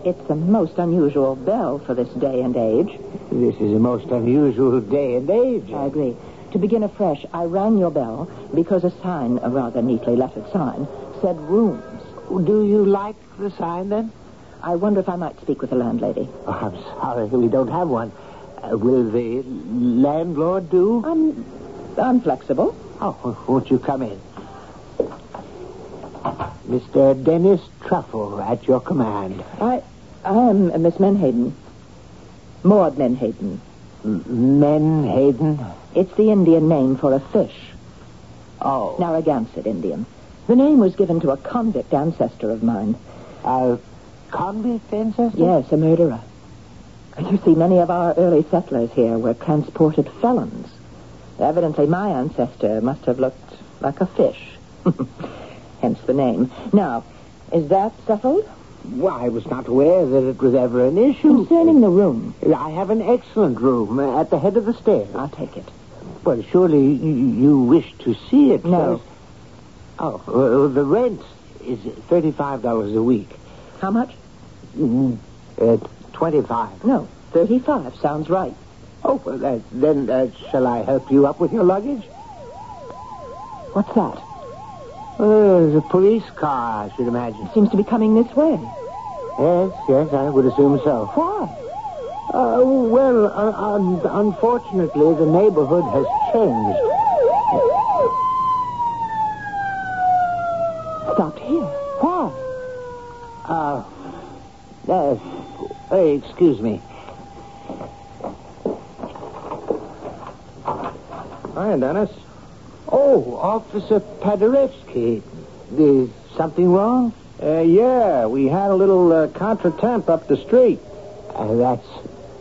It's a most unusual bell for this day and age. This is a most unusual day and age. I agree. To begin afresh, I rang your bell because a sign, a rather neatly lettered sign, said rooms. Do you like the sign, then? I wonder if I might speak with the landlady. Oh, I'm sorry, we don't have one. Will the landlord do? I'm flexible. Oh, won't you come in? Mr. Dennis Truffle, at your command. I am Miss Menhaden. Maud Menhaden. Menhaden? It's the Indian name for a fish. Oh. Narragansett Indian. The name was given to a convict ancestor of mine. A convict ancestor? Yes, a murderer. You see, many of our early settlers here were transported felons. Evidently, my ancestor must have looked like a fish. Hence the name. Now, is that settled? Well, I was not aware that it was ever an issue. Concerning the room. I have an excellent room at the head of the stairs. I'll take it. Well, surely you wish to see it. No. First. Oh, well, the rent is $35 a week. How much? 25. No, 35 sounds right. Oh, well, then shall I help you up with your luggage? What's that? Oh, there's a police car, I should imagine. It seems to be coming this way. Yes, I would assume so. Why? Unfortunately, the neighborhood has changed. Stopped here. Why? Excuse me. Hi, Dennis. Oh, Officer Paderewski. Is something wrong? Yeah, we had a little contretemps up the street. That's...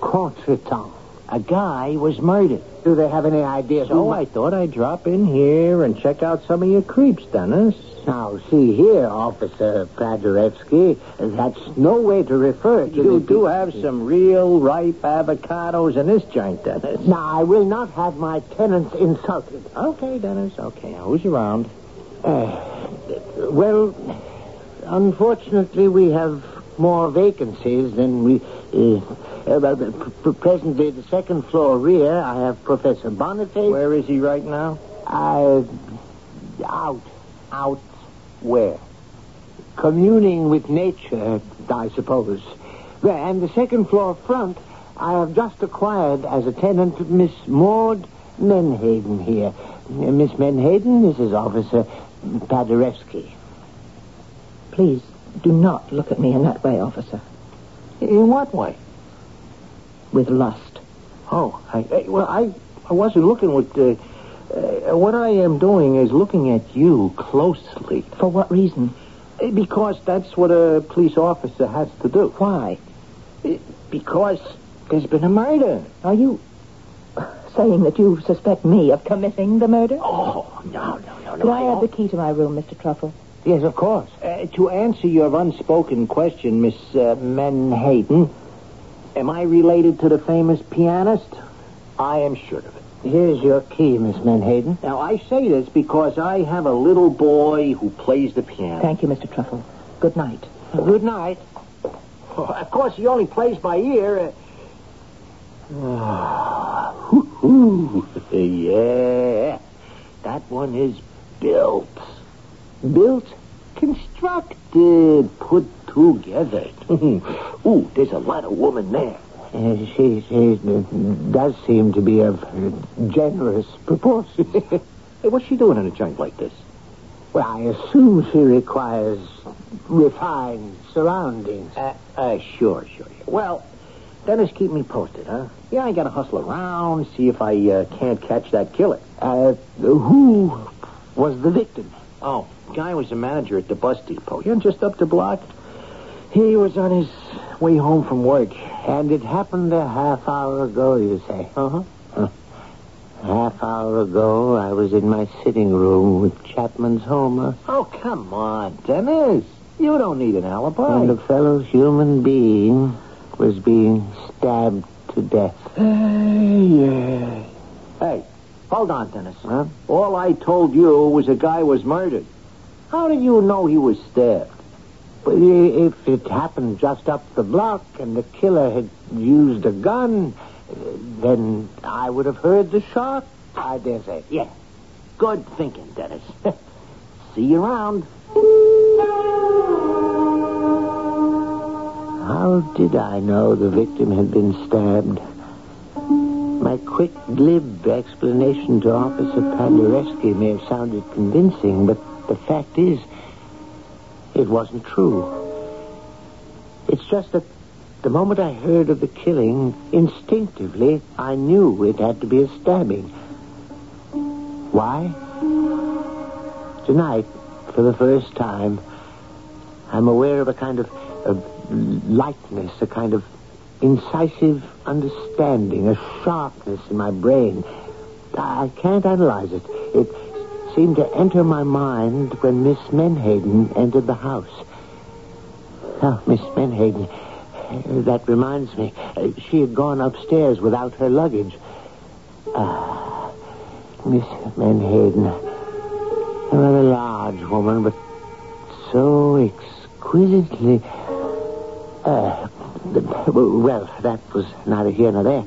contretemps. A guy was murdered. Do they have any idea? So I thought I'd drop in here and check out some of your creeps, Dennis. Now, see here, Officer Paderewski, that's no way to refer to... You do have some real ripe avocados in this joint, Dennis. Now, I will not have my tenants insulted. Okay, Dennis, okay. Who's around? Well, unfortunately, we have more vacancies than we... presently, the second floor rear, I have Professor Boniface. Where is he right now? Out. Out where? Communing with nature, I suppose. And the second floor front, I have just acquired as a tenant Miss Maud Menhaden here. Miss Menhaden, this is Officer Paderewski. Please do not look at me in that way, Officer. In what way? With lust. Oh, I wasn't looking with... what I am doing is looking at you closely. For what reason? Because that's what a police officer has to do. Why? Because there's been a murder. Are you saying that you suspect me of committing the murder? Oh, no. Do I have the key to my room, Mr. Truffle? Yes, of course. To answer your unspoken question, Miss Menhaden, am I related to the famous pianist? I am sure of it. Here's your key, Miss Menhaden. Now, I say this because I have a little boy who plays the piano. Thank you, Mr. Truffle. Good night. Good night. Oh, of course, he only plays by ear. Yeah. That one is built. Built, constructed, put together. Ooh, there's a lot of woman there. She does seem to be of generous proportions. Hey, what's she doing in a joint like this? Well, I assume she requires refined surroundings. Sure. Well, Dennis, keep me posted, huh? Yeah, I gotta hustle around, see if I can't catch that killer. Who was the victim? Oh, guy was a manager at the bus depot. You're just up the block. He was on his way home from work. And it happened a half hour ago, you say? Uh-huh. Half hour ago, I was in my sitting room with Chapman's Homer. Oh, come on, Dennis. You don't need an alibi. And a fellow human being was being stabbed to death. Yeah. Hey, hold on, Dennis. Huh? All I told you was a guy was murdered. How did you know he was stabbed? But if it happened just up the block and the killer had used a gun, then I would have heard the shot, I dare say. Yeah. Good thinking, Dennis. See you around. How did I know the victim had been stabbed? My quick, glib explanation to Officer Paderewski may have sounded convincing, but the fact is, it wasn't true. It's just that the moment I heard of the killing, instinctively, I knew it had to be a stabbing. Why? Tonight, for the first time, I'm aware of a kind of lightness, a kind of incisive understanding, a sharpness in my brain. I can't analyze it. It seemed to enter my mind when Miss Menhaden entered the house. Oh, Miss Menhaden, that reminds me. She had gone upstairs without her luggage. Ah, Miss Menhaden, a rather large woman, but so exquisitely... well, that was neither here nor there.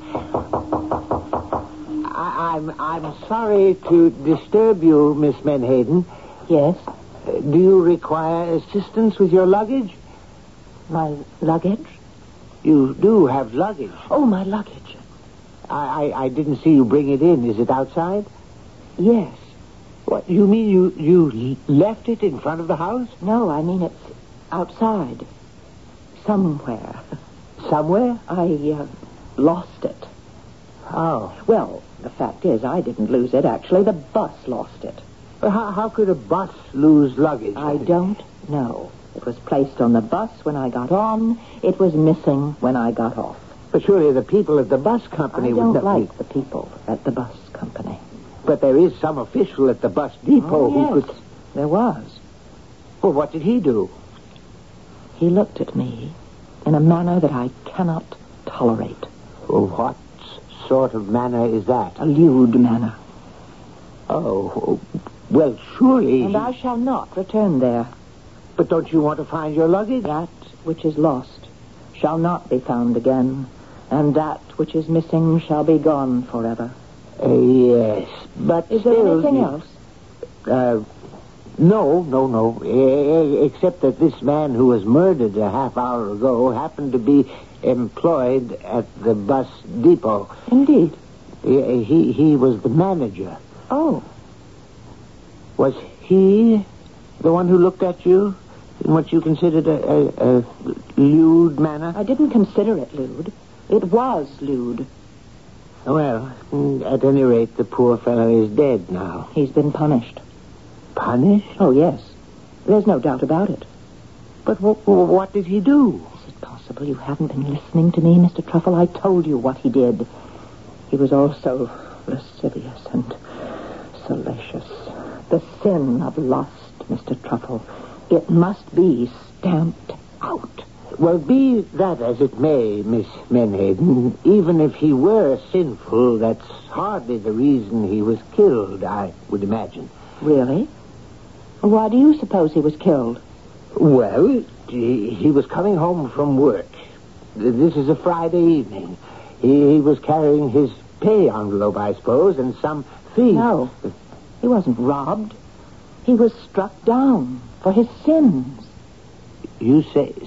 I'm sorry to disturb you, Miss Menhaden. Yes? Do you require assistance with your luggage? My luggage? You do have luggage. Oh, my luggage. I didn't see you bring it in. Is it outside? Yes. What, you mean you left it in front of the house? No, I mean it's outside. Somewhere. Somewhere? I lost it. Oh. Well, the fact is, I didn't lose it, actually. The bus lost it. Well, how could a bus lose luggage? I don't know. It was placed on the bus when I got on. It was missing when I got off. But surely the people at the bus company would... I don't like the people at the bus company. But there is some official at the bus depot who could... there was. Well, what did he do? He looked at me in a manner that I cannot tolerate. Well, what sort of manner is that? A lewd manner. Oh, well, surely... And I shall not return there. But don't you want to find your luggage? That which is lost shall not be found again, and that which is missing shall be gone forever. Yes, but is there anything else? No, except that this man who was murdered a half hour ago happened to be employed at the bus depot. Indeed. He was the manager. Oh. Was he the one who looked at you in what you considered a lewd manner? I didn't consider it lewd. It was lewd. Well, at any rate, the poor fellow is dead now. He's been punished. Punished? Oh, yes. There's no doubt about it. But what did he do? Is it possible you haven't been listening to me, Mr. Truffle? I told you what he did. He was also lascivious and salacious. The sin of lust, Mr. Truffle. It must be stamped out. Well, be that as it may, Miss Menhaden, even if he were sinful, that's hardly the reason he was killed, I would imagine. Really? Why do you suppose he was killed? Well, he was coming home from work. This is a Friday evening. He was carrying his pay envelope, I suppose, and some thief. No, he wasn't robbed. He was struck down for his sins. You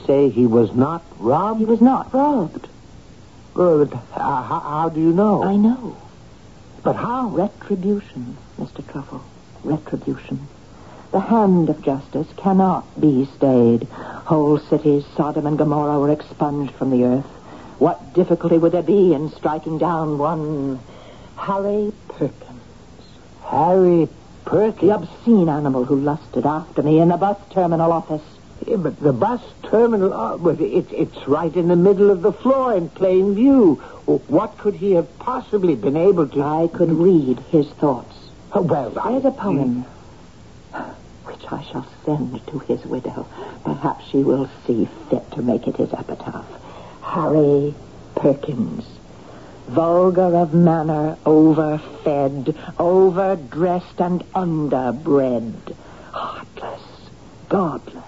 say he was not robbed? He was not robbed. But how do you know? I know. But how? Retribution, Mr. Truffle. Retribution. The hand of justice cannot be stayed. Whole cities, Sodom and Gomorrah, were expunged from the earth. What difficulty would there be in striking down one Harry Perkins? Harry Perkins? The obscene animal who lusted after me in the bus terminal office. Yeah, but the bus terminal, it's right in the middle of the floor in plain view. What could he have possibly been able to... I could read his thoughts. Oh, well, there's a poem which I shall send to his widow. Perhaps she will see fit to make it his epitaph. Harry Perkins, vulgar of manner, overfed, overdressed, and underbred, heartless, godless,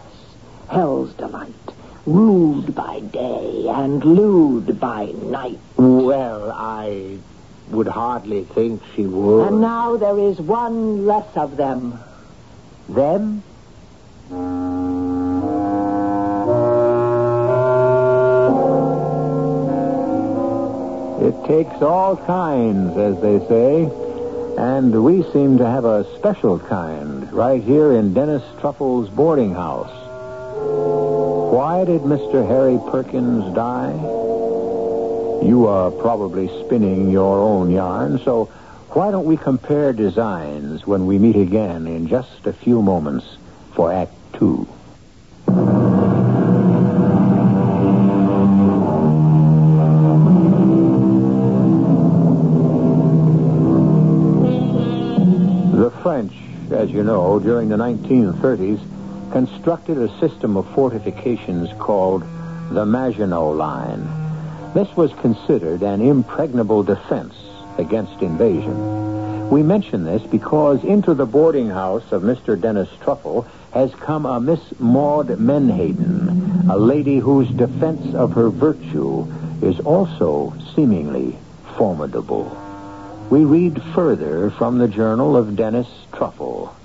hell's delight, rude by day and lewd by night. Well, I would hardly think she would. And now there is one less of them. Them? It takes all kinds, as they say, and we seem to have a special kind right here in Dennis Truffle's boarding house. Why did Mr. Harry Perkins die? You are probably spinning your own yarn, so why don't we compare designs when we meet again in just a few moments for Act Two. The French, as you know, during the 1930s, constructed a system of fortifications called the Maginot Line. This was considered an impregnable defense against invasion. We mention this because into the boarding house of Mr. Dennis Truffle has come a Miss Maud Menhaden, a lady whose defense of her virtue is also seemingly formidable. We read further from the journal of Dennis Truffle.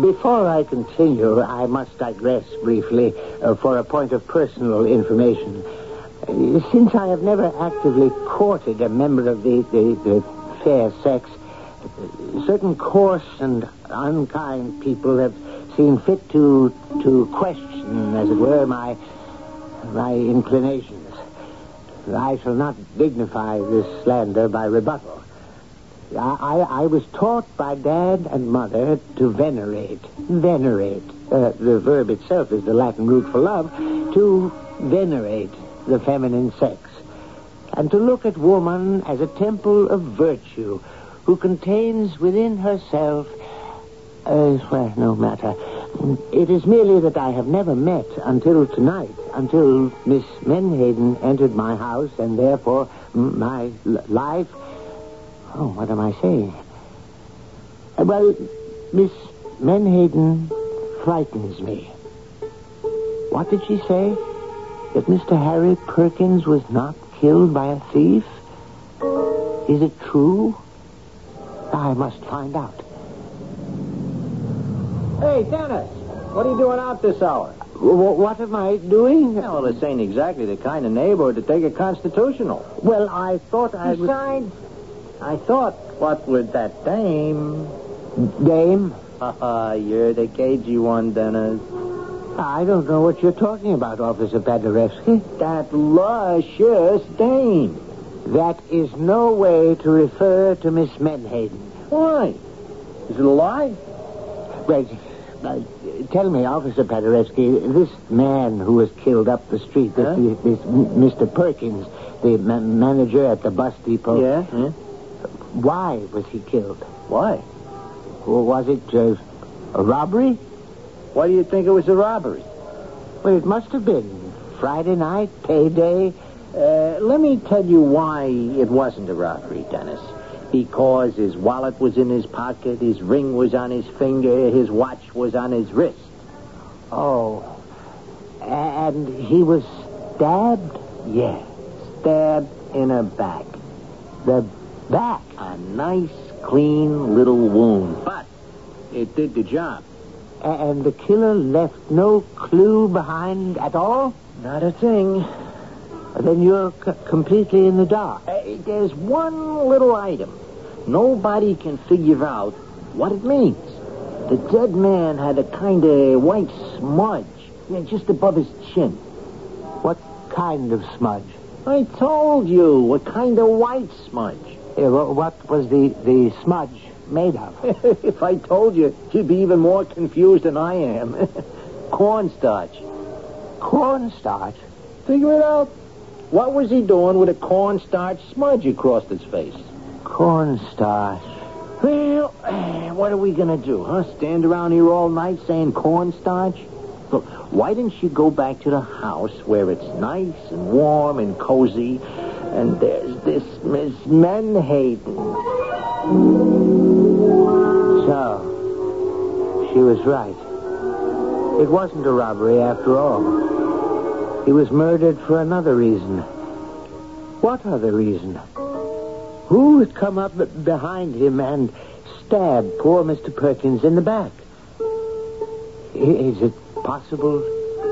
Before I continue, I must digress briefly for a point of personal information. Since I have never actively courted a member of the fair sex, certain coarse and unkind people have seen fit to question, as it were, my inclinations. I shall not dignify this slander by rebuttal. I was taught by Dad and Mother to venerate. Venerate. The verb itself is the Latin root for love. To venerate the feminine sex. And to look at woman as a temple of virtue who contains within herself... well, no matter. It is merely that I have never met until tonight, until Miss Menhaden entered my house and therefore my life... Oh, what am I saying? Well, Miss Menhaden frightens me. What did she say? That Mr. Harry Perkins was not killed by a thief? Is it true? I must find out. Hey, Dennis! What are you doing out this hour? What am I doing? Well, this ain't exactly the kind of neighborhood to take a constitutional. Well, I thought I was... Besides... I thought, what with that dame... Dame? You're the cagey one, Dennis. I don't know what you're talking about, Officer Paderewski. That luscious dame. That is no way to refer to Miss Menhaden. Why? Is it a lie? Wait, tell me, Officer Paderewski, this man who was killed up the street, this Mr. Perkins, the manager at the bus depot... Yeah? Yeah? Why was he killed? Why? Or was it a robbery? Why do you think it was a robbery? Well, it must have been Friday night, payday. Let me tell you why it wasn't a robbery, Dennis. Because his wallet was in his pocket, his ring was on his finger, his watch was on his wrist. Oh. And he was stabbed? Yes. Stabbed in the back. The back? A nice, clean little wound. But it did the job. And the killer left no clue behind at all? Not a thing. Then you're completely in the dark. There's one little item. Nobody can figure out what it means. The dead man had a kind of white smudge just above his chin. What kind of smudge? I told you, a kind of white smudge. What was the smudge made of? If I told you, you'd be even more confused than I am. Cornstarch. Cornstarch? Figure it out. What was he doing with a cornstarch smudge across his face? Cornstarch. Well, what are we going to do, huh? Stand around here all night saying cornstarch? Look, why didn't you go back to the house where it's nice and warm and cozy... And there's this Miss Menhaden. So, she was right. It wasn't a robbery after all. He was murdered for another reason. What other reason? Who had come up behind him and stabbed poor Mr. Perkins in the back? Is it possible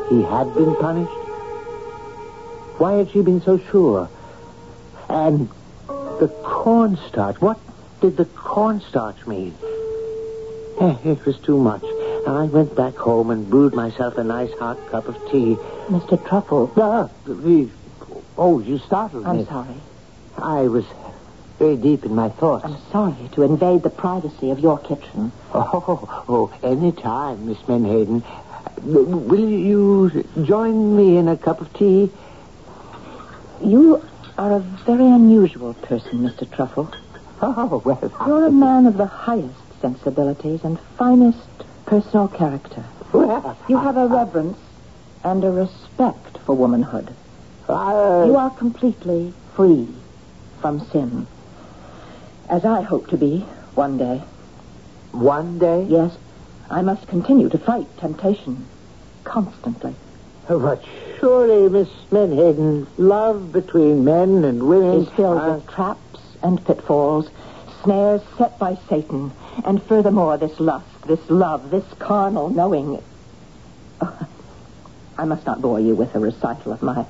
he had been punished? Why had she been so sure? And the cornstarch, what did the cornstarch mean? It was too much. I went back home and brewed myself a nice hot cup of tea. Mr. Truffle. Oh, you startled me. I'm sorry. I was very deep in my thoughts. I'm sorry to invade the privacy of your kitchen. Oh, any time, Miss Menhaden. Will you join me in a cup of tea? You... are a very unusual person, Mr. Truffle. Oh, well... You're a man of the highest sensibilities and finest personal character. You have a reverence and a respect for womanhood. You are completely free from sin. As I hope to be one day. One day? Yes. I must continue to fight temptation constantly. But surely, Miss Menhaden, love between men and women is filled with traps and pitfalls, snares set by Satan, and furthermore, this lust, this love, this carnal knowing. Oh, I must not bore you with a recital of my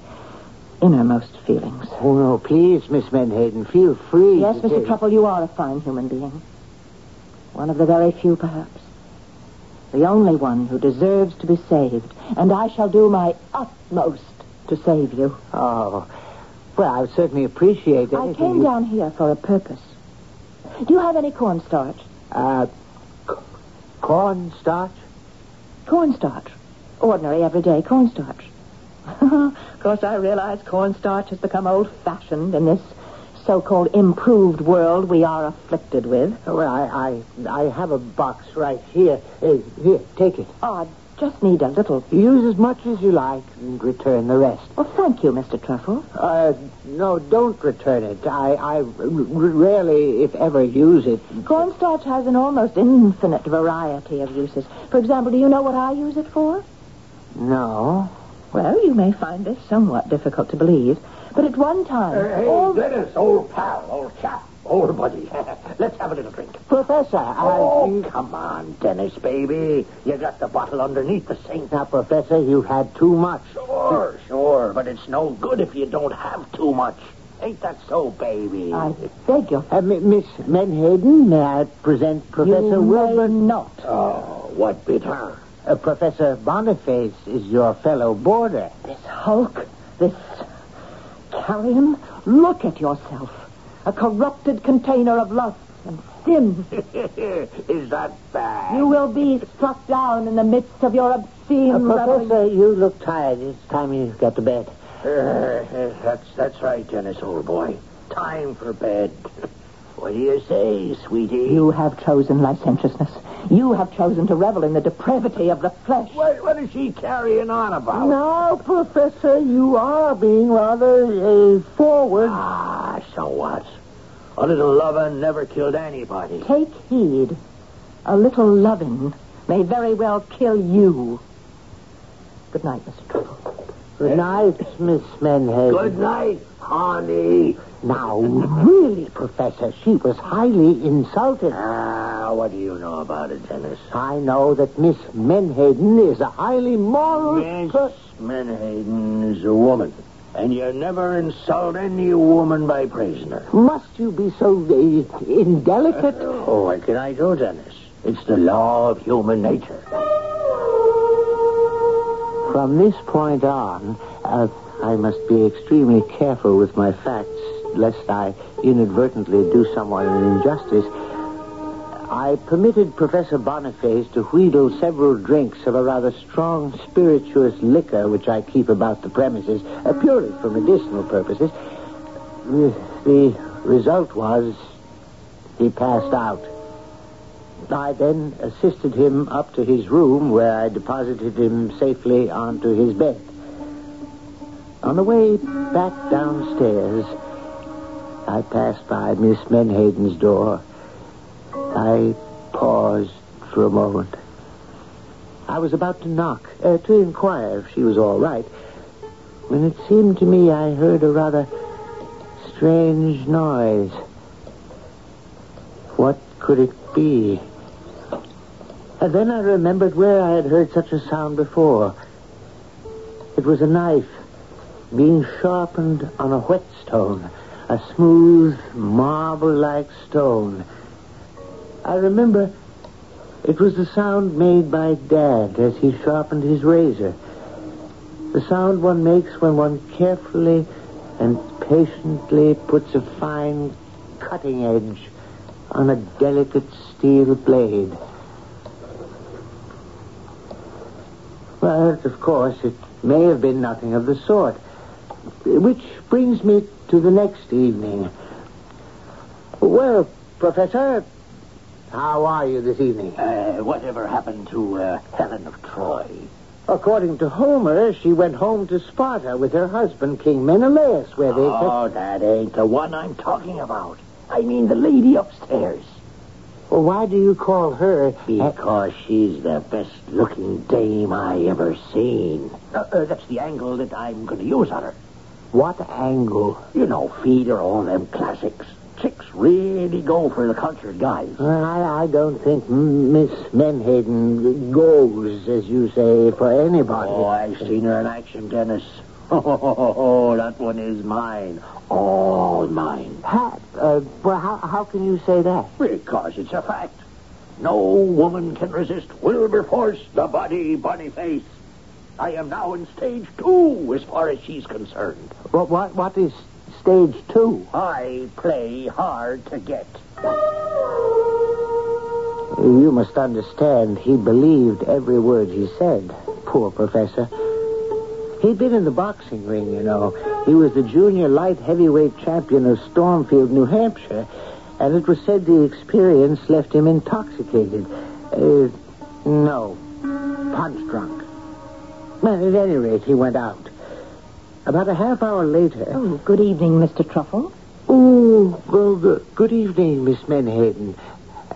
innermost feelings. Oh, no, please, Miss Menhaden, feel free. Yes, Mr. Truffle, you are a fine human being. One of the very few, perhaps. The only one who deserves to be saved, and I shall do my utmost to save you. Oh, well, I certainly appreciate that. I came down here for a purpose. Do you have any cornstarch? Cornstarch? Cornstarch. Ordinary, everyday cornstarch. Of course, I realize cornstarch has become old-fashioned in this so-called improved world we are afflicted with. Well, I have a box right here. Here, take it. Oh, I just need a little. Use as much as you like and return the rest. Well, thank you, Mr. Truffle. No, don't return it. I rarely, if ever, use it. Cornstarch has an almost infinite variety of uses. For example, do you know what I use it for? No. Well, you may find this somewhat difficult to believe. But at one time... Dennis, old pal, old chap, old buddy. Let's have a little drink. Professor, come on, Dennis, baby. You got the bottle underneath the sink. Now, Professor, you had too much. Sure, but it's no good if you don't have too much. Ain't that so, baby? I beg your pardon. Miss Menhaden, may I present Professor Wilbur? Not. Oh, what bit her? Professor Boniface is your fellow boarder. This hulk, this... Carrion, look at yourself. A corrupted container of lust and sin. Is that bad? You will be struck down in the midst of your obscene... Professor, you look tired. It's time you got to bed. That's right, Dennis, old boy. Time for bed. What do you say, sweetie? You have chosen licentiousness. You have chosen to revel in the depravity of the flesh. What is she carrying on about? Now, Professor, you are being rather forward. Ah, so what? A little lovin' never killed anybody. Take heed. A little lovin' may very well kill you. Good night, Mr. Truffle. Good night, Miss Menhaden. Good night, honey. Now, really, Professor, she was highly insulted. Ah, what do you know about it, Dennis? I know that Miss Menhaden is a highly moral... Menhaden is a woman, and you never insult any woman by praising her. Must you be so indelicate? Oh, what can I do, Dennis? It's the law of human nature. From this point on, I must be extremely careful with my facts, lest I inadvertently do someone an injustice. I permitted Professor Boniface to wheedle several drinks of a rather strong spirituous liquor which I keep about the premises, purely for medicinal purposes. The result was he passed out. I then assisted him up to his room, where I deposited him safely onto his bed. On the way back downstairs, I passed by Miss Menhaden's door. I paused for a moment. I was about to knock, to inquire if she was all right, when it seemed to me I heard a rather strange noise. What could it be? And then I remembered where I had heard such a sound before. It was a knife being sharpened on a whetstone. A smooth, marble-like stone. I remember it was the sound made by Dad as he sharpened his razor. The sound one makes when one carefully and patiently puts a fine cutting edge on a delicate steel blade. But, of course, it may have been nothing of the sort. Which brings me to the next evening. Well, Professor, How are you this evening? Whatever happened to Helen of Troy? According to Homer, she went home to Sparta with her husband, King Menelaus, where they... Oh, that ain't the one I'm talking about. I mean the lady upstairs. Well, why do you call her... Because she's the best-looking dame I ever seen. That's the angle that I'm going to use on her. What angle? You know, feed her all them classics. Chicks really go for the cultured guys. I don't think Miss Menhaden goes, as you say, for anybody. Oh, I've seen her in action, Dennis. Oh, that one is mine. All mine. How can you say that? Because it's a fact. No woman can resist Wilberforce, the body, Boniface. I am now in stage 2, as far as she's concerned. Well, what is stage 2? I play hard to get. You must understand, he believed every word he said. Poor Professor. He'd been in the boxing ring, you know. He was the junior light heavyweight champion of Stormfield, New Hampshire, and it was said the experience left him intoxicated. No, punch drunk. Well, at any rate, he went out. About a half hour later... Oh, good evening, Mr. Truffle. Oh, well, good evening, Miss Menhaden.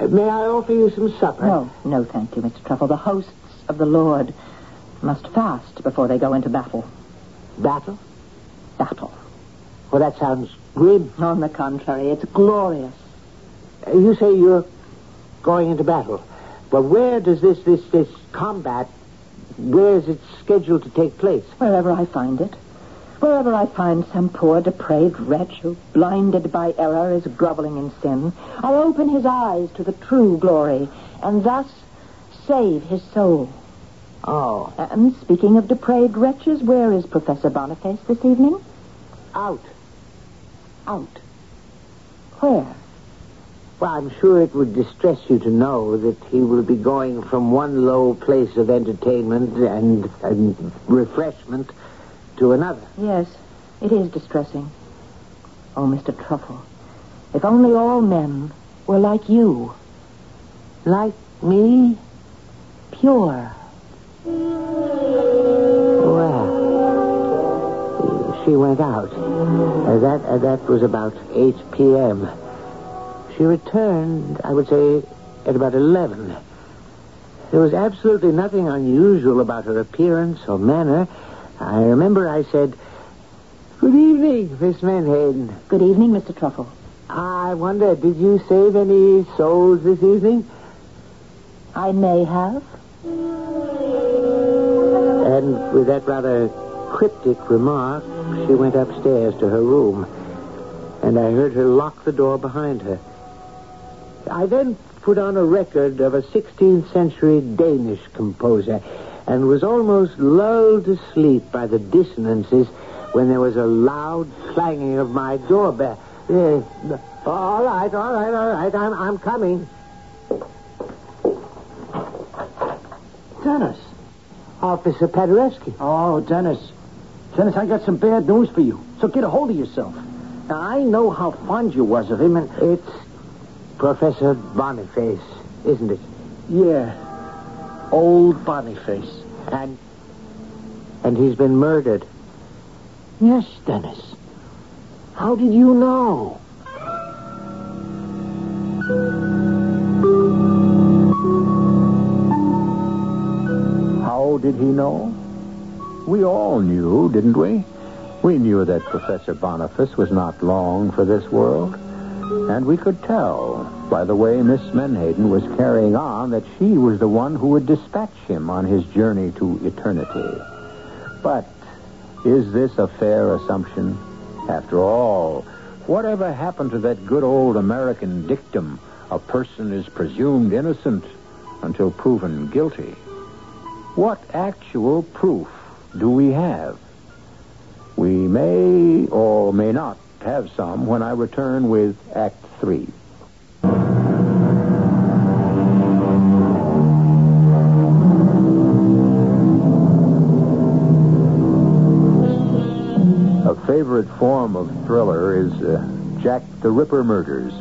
May I offer you some supper? No, thank you, Mr. Truffle. The hosts of the Lord... must fast before they go into battle. Battle? Battle. Well, that sounds grim. On the contrary, it's glorious. You say you're going into battle. Well, where does this combat, where is it scheduled to take place? Wherever I find it. Wherever I find some poor, depraved wretch who, blinded by error, is groveling in sin, I open his eyes to the true glory and thus save his soul. Oh. And speaking of depraved wretches, where is Professor Boniface this evening? Out. Out? Where? Well, I'm sure it would distress you to know that he will be going from one low place of entertainment and refreshment to another. Yes, it is distressing. Oh, Mr. Truffle, if only all men were like you. Like me? Pure. Well, she went out. That was about 8 p.m. She returned, I would say, at about 11. There was absolutely nothing unusual about her appearance or manner. I remember I said, "Good evening, Miss Menhaden." Good evening, Mr. Truffle. I wonder, did you save any souls this evening? I may have. And with that rather cryptic remark, she went upstairs to her room, and I heard her lock the door behind her. I then put on a record of a 16th century Danish composer and was almost lulled to sleep by the dissonances when there was a loud clanging of my doorbell. All right, I'm coming. Dennis. Officer Paderewski. Oh, Dennis, I got some bad news for you. So get a hold of yourself. Now, I know how fond you was of him, and... It's Professor Boniface, isn't it? Yeah. Old Boniface. And he's been murdered. Yes, Dennis. How did you know? Did he know? We all knew, didn't we? We knew that Professor Boniface was not long for this world. And we could tell by the way Miss Menhaden was carrying on that she was the one who would dispatch him on his journey to eternity. But is this a fair assumption? After all, whatever happened to that good old American dictum, a person is presumed innocent until proven guilty? What actual proof do we have? We may or may not have some when I return with Act 3. A favorite form of thriller is Jack the Ripper murders.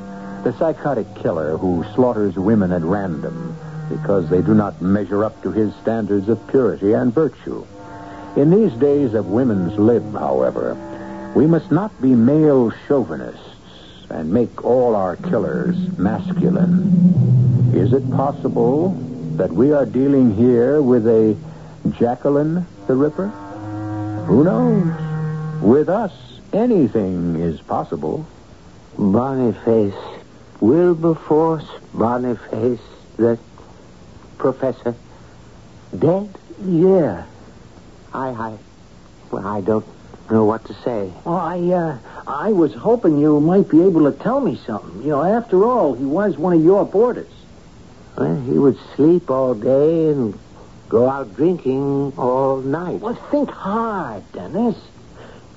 The psychotic killer who slaughters women at random because they do not measure up to his standards of purity and virtue. In these days of women's lib, however, we must not be male chauvinists and make all our killers masculine. Is it possible that we are dealing here with a Jacqueline the Ripper? Who knows? With us, anything is possible. Boniface, Wilberforce Boniface, the professor, dead? Yeah. I don't know what to say. Oh, I was hoping you might be able to tell me something. You know, after all, he was one of your boarders. Well, he would sleep all day and go out drinking all night. Well, think hard, Dennis.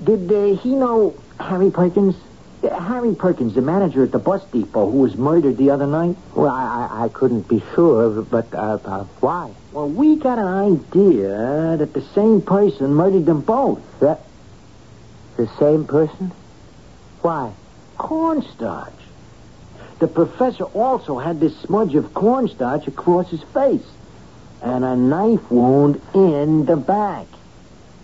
Did he know Harry Perkins? Harry Perkins, the manager at the bus depot who was murdered the other night? Well, I couldn't be sure, but why? Well, we got an idea that the same person murdered them both. The same person? Why? Cornstarch. The professor also had this smudge of cornstarch across his face and a knife wound in the back.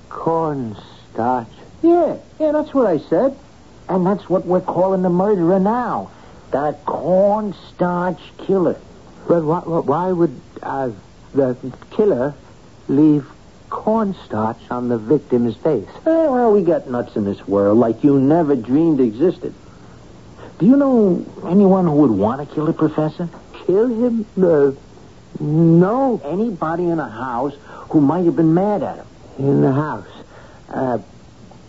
Cornstarch? Yeah, that's what I said. And that's what we're calling the murderer now. The cornstarch killer. But why would the killer leave cornstarch on the victim's face? Well, we got nuts in this world like you never dreamed existed. Do you know anyone who would want to kill the professor? Kill him? No. Anybody in the house who might have been mad at him. In the house?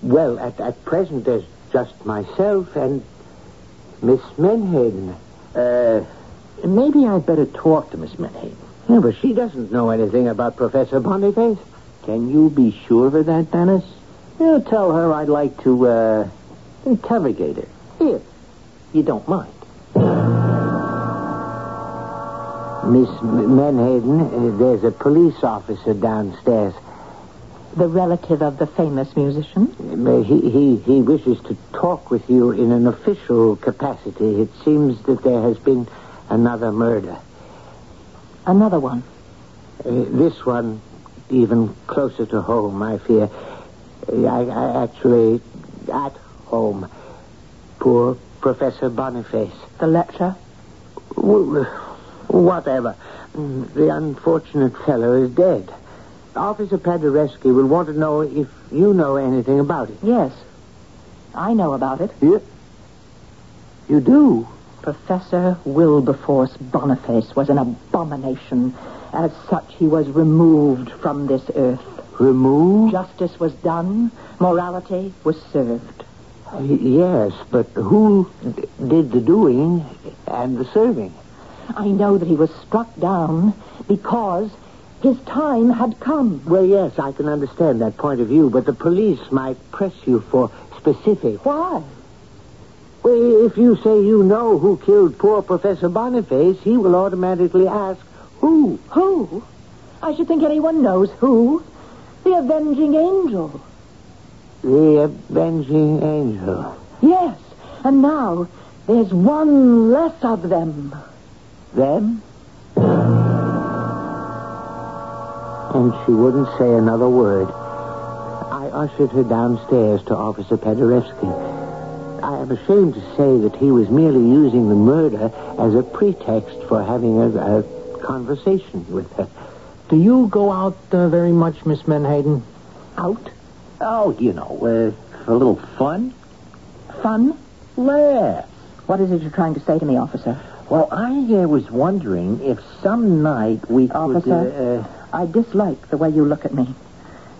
Well, at present there's just myself and Miss Menhaden. Maybe I'd better talk to Miss Menhaden. Yeah, but she doesn't know anything about Professor Boniface. Can you be sure of that, Dennis? You tell her I'd like to, interrogate her. If you don't mind. Miss Menhaden, there's a police officer downstairs. The relative of the famous musician? He wishes to talk with you in an official capacity. It seems that there has been another murder. Another one? This one, even closer to home, I fear. I actually, at home. Poor Professor Boniface. The lecturer? Whatever. The unfortunate fellow is dead. Officer Paderewski will want to know if you know anything about it. Yes. I know about it. You do? Professor Wilberforce Boniface was an abomination. As such, he was removed from this earth. Removed? Justice was done. Morality was served. Yes, but who did the doing and the serving? I know that he was struck down because his time had come. Well, yes, I can understand that point of view, but the police might press you for specifics. Why? Well, if you say you know who killed poor Professor Boniface, he will automatically ask, who? Who? I should think anyone knows who. The avenging angel. The avenging angel? Yes, and now there's one less of them. Them? And she wouldn't say another word. I ushered her downstairs to Officer Paderewski. I am ashamed to say that he was merely using the murder as a pretext for having a conversation with her. Do you go out very much, Miss Menhaden? Out? Oh, you know, for a little fun. Fun? Yes. What is it you're trying to say to me, officer? Well, I was wondering if some night we could... Officer? I dislike the way you look at me.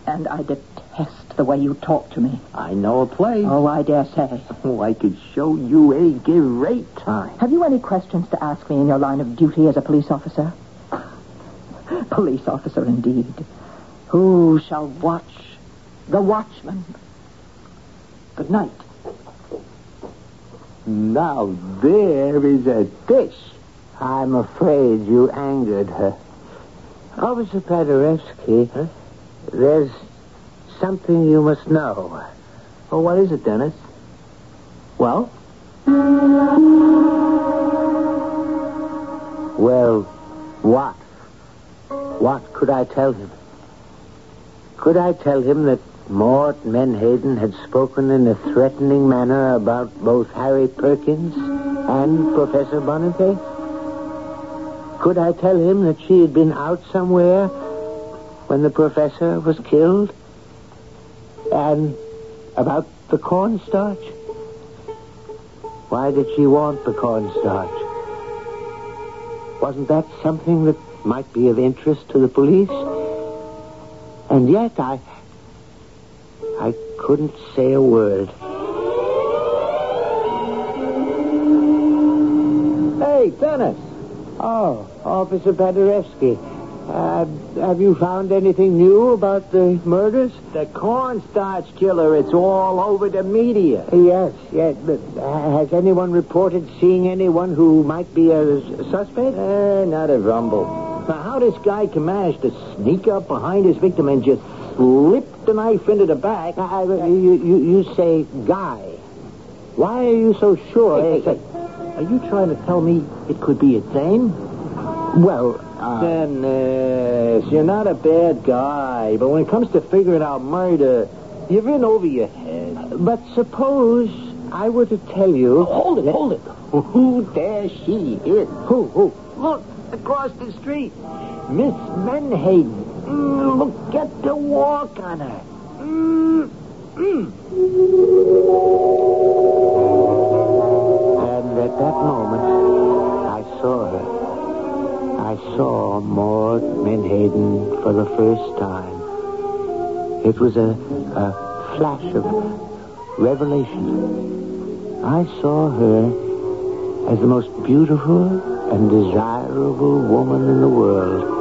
And I detest the way you talk to me. I know a place. Oh, I dare say. Oh, I could show you a great time. Have you any questions to ask me in your line of duty as a police officer? Police officer, indeed. Who shall watch the watchman? Good night. Now there is a dish. I'm afraid you angered her. Officer Paderewski, huh? There's something you must know. Oh, what is it, Dennis? Well? Well, what? What could I tell him? Could I tell him that Maud Menhaden had spoken in a threatening manner about both Harry Perkins and Professor Boniface? Could I tell him that she had been out somewhere when the professor was killed? And about the cornstarch? Why did she want the cornstarch? Wasn't that something that might be of interest to the police? And yet I couldn't say a word. Hey, Dennis! Oh, Officer Paderewski. Have you found anything new about the murders? The cornstarch killer, it's all over the media. Yes, but has anyone reported seeing anyone who might be a suspect? Not a rumble. Now, how this guy managed to sneak up behind his victim and just slip the knife into the back... You say guy. Why are you so sure? Are you trying to tell me it could be a dame? Well... Dennis, you're not a bad guy, but when it comes to figuring out murder, you've been over your head. But suppose I were to tell you... Hold it. Who there she is. Who? Look, across the street. Miss Menhaden. Look, get to walk on her. And at that moment, I saw her. I saw Maud Menhaden for the first time. It was a flash of revelation. I saw her as the most beautiful and desirable woman in the world.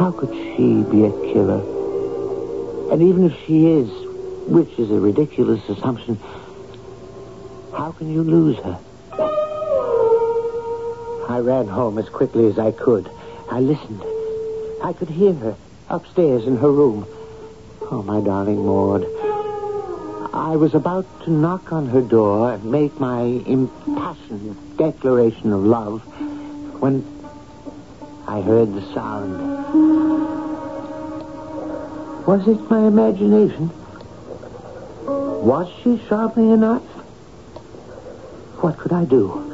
How could she be a killer? And even if she is, which is a ridiculous assumption, how can you lose her? I ran home as quickly as I could. I listened. I could hear her upstairs in her room. Oh, my darling Maud. I was about to knock on her door and make my impassioned declaration of love when I heard the sound. Was it my imagination? Was she sharpening a knife? What could I do?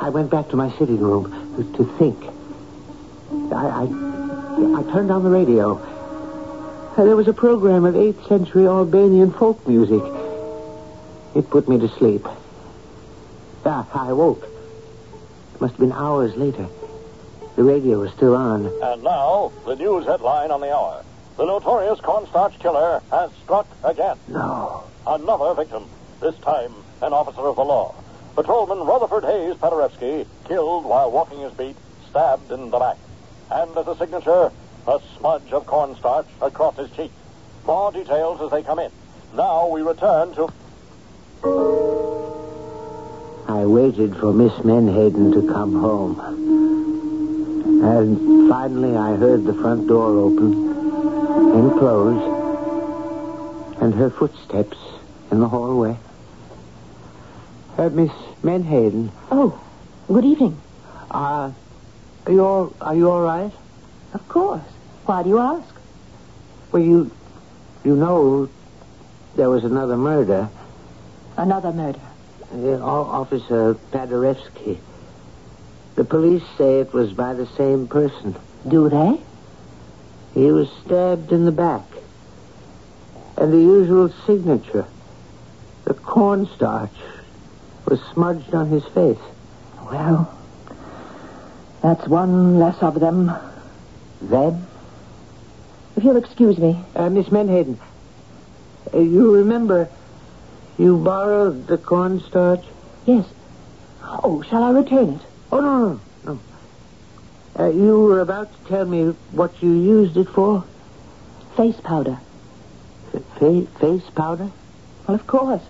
I went back to my sitting room to think. I turned on the radio. There was a program of 8th century Albanian folk music. It put me to sleep. I awoke. It must have been hours later. The radio was still on. And now, the news headline on the hour. The notorious cornstarch killer has struck again. No. Another victim. This time, an officer of the law. Patrolman Rutherford Hayes Paderewski, killed while walking his beat, stabbed in the back. And as a signature, a smudge of cornstarch across his cheek. More details as they come in. Now we return to... I waited for Miss Menhaden to come home. And finally I heard the front door open and close and her footsteps in the hallway. Miss Menhaden. Oh, good evening. Are you all right? Of course. Why do you ask? Well, you know there was another murder. Another murder? Officer Paderewski. The police say it was by the same person. Do they? He was stabbed in the back. And the usual signature. The cornstarch was smudged on his face. Well, that's one less of them. Them? If you'll excuse me. Miss Menhaden, you remember you borrowed the cornstarch? Yes. Oh, shall I return it? Oh, no. You were about to tell me what you used it for? Face powder. Face powder? Well, of course.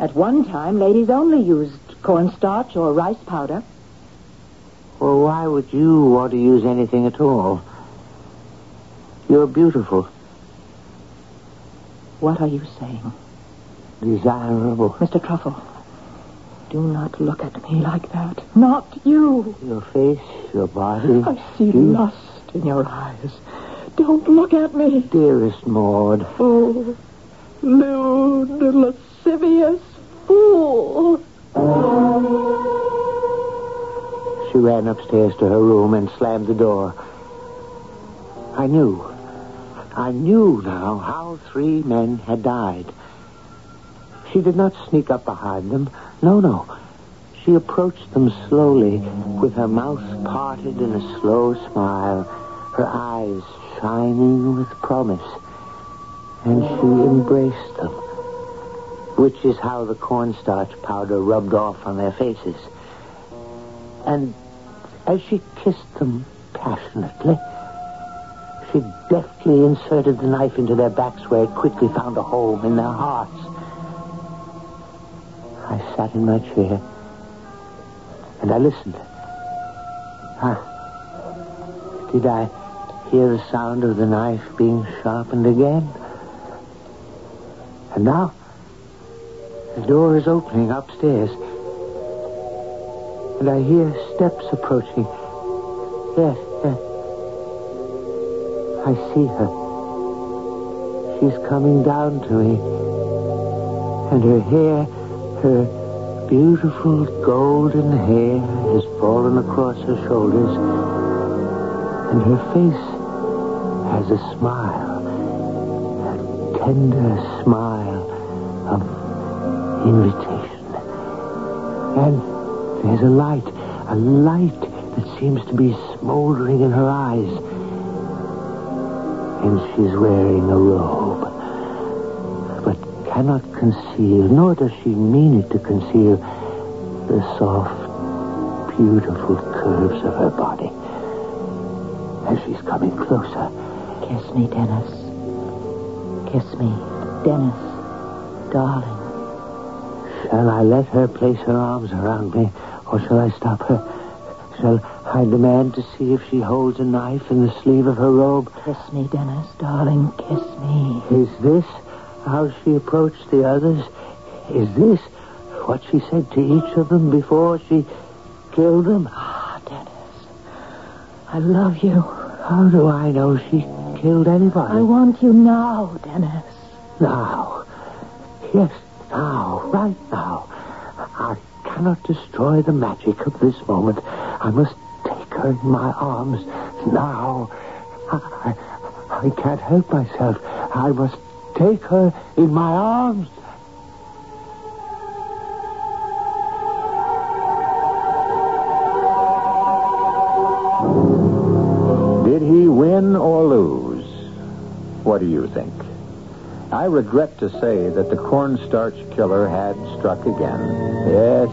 At one time, ladies only used cornstarch or rice powder. Well, why would you want to use anything at all? You're beautiful. What are you saying? Desirable. Mr. Truffle, Do not look at me like that. Not you. Your face, your body. I see lust in your eyes. Don't look at me. Dearest Maud. Oh, lewd, lascivious fool. She ran upstairs to her room and slammed the door. I knew now how three men had died. She did not sneak up behind them. No. She approached them slowly, with her mouth parted in a slow smile, her eyes shining with promise. And she embraced them, which is how the cornstarch powder rubbed off on their faces. And as she kissed them passionately, she deftly inserted the knife into their backs where it quickly found a home in their hearts. I sat in my chair, and I listened. Did I hear the sound of the knife being sharpened again? And now, the door is opening upstairs, and I hear steps approaching. Yes. I see her. She's coming down to me. And her hair, her beautiful golden hair, has fallen across her shoulders. And her face has a smile, a tender smile of invitation. And there's a light that seems to be smoldering in her eyes. And she's wearing a robe, but cannot conceal, nor does she mean it to conceal, the soft, beautiful curves of her body. As she's coming closer. Kiss me, Dennis. Kiss me, Dennis, darling. Shall I let her place her arms around me, or shall I stop her? Shall I demand to see if she holds a knife in the sleeve of her robe? Kiss me, Dennis, darling, kiss me. Is this how she approached the others? Is this what she said to each of them before she killed them? Ah, Dennis, I love you. How do I know she killed anybody? I want you now, Dennis. Now? Yes, now, right now. I cannot destroy the magic of this moment. I must in my arms now. I can't help myself. I must take her in my arms. Did he win or lose? What do you think? I regret to say that the cornstarch killer had struck again. Yes,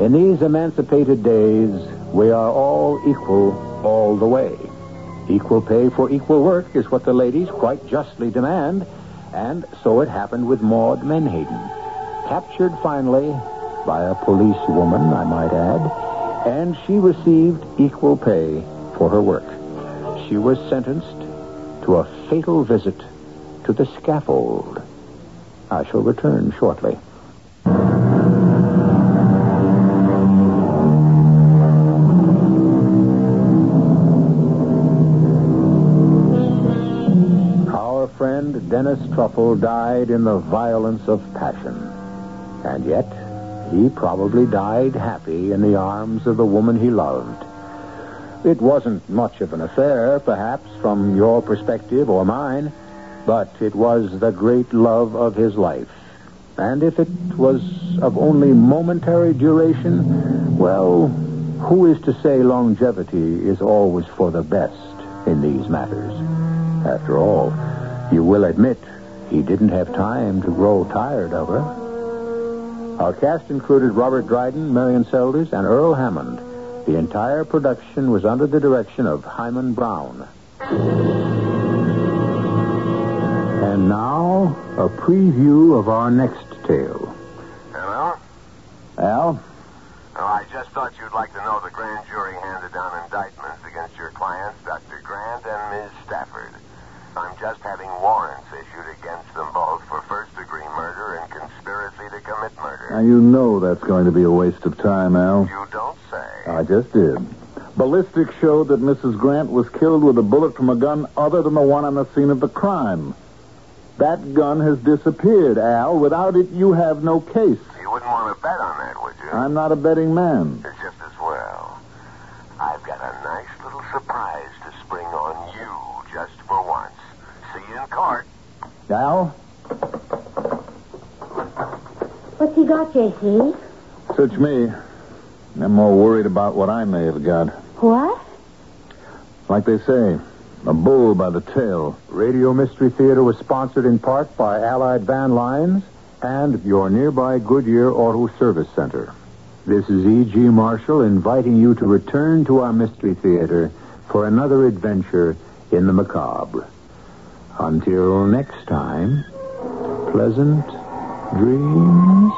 in these emancipated days, we are all equal all the way. Equal pay for equal work is what the ladies quite justly demand, and so it happened with Maud Menhaden, captured finally by a policewoman, I might add, and she received equal pay for her work. She was sentenced to a fatal visit to the scaffold. I shall return shortly. Dennis Truffle died in the violence of passion. And yet, he probably died happy in the arms of the woman he loved. It wasn't much of an affair, perhaps, from your perspective or mine, but it was the great love of his life. And if it was of only momentary duration, well, who is to say longevity is always for the best in these matters? After all, you will admit he didn't have time to grow tired of her. Our cast included Robert Dryden, Marion Seldes, and Earl Hammond. The entire production was under the direction of Hyman Brown. And now, a preview of our next tale. Hello? Al? Oh, I just thought you'd like to know the grand jury handed down indictments against your clients, Dr. Grant and Ms. Stafford. I'm just having warrants issued against them both for first-degree murder and conspiracy to commit murder. Now, you know that's going to be a waste of time, Al. You don't say. I just did. Ballistics showed that Mrs. Grant was killed with a bullet from a gun other than the one on the scene of the crime. That gun has disappeared, Al. Without it, you have no case. You wouldn't want to bet on that, would you? I'm not a betting man. It's just as well. I've got a nice little surprise to spring on you just for once. See you in court. Al? What's he got, J.C.? Search me. I'm more worried about what I may have got. What? Like they say, a bull by the tail. Radio Mystery Theater was sponsored in part by Allied Van Lines and your nearby Goodyear Auto Service Center. This is E.G. Marshall inviting you to return to our Mystery Theater for another adventure in the macabre. Until next time, pleasant dreams.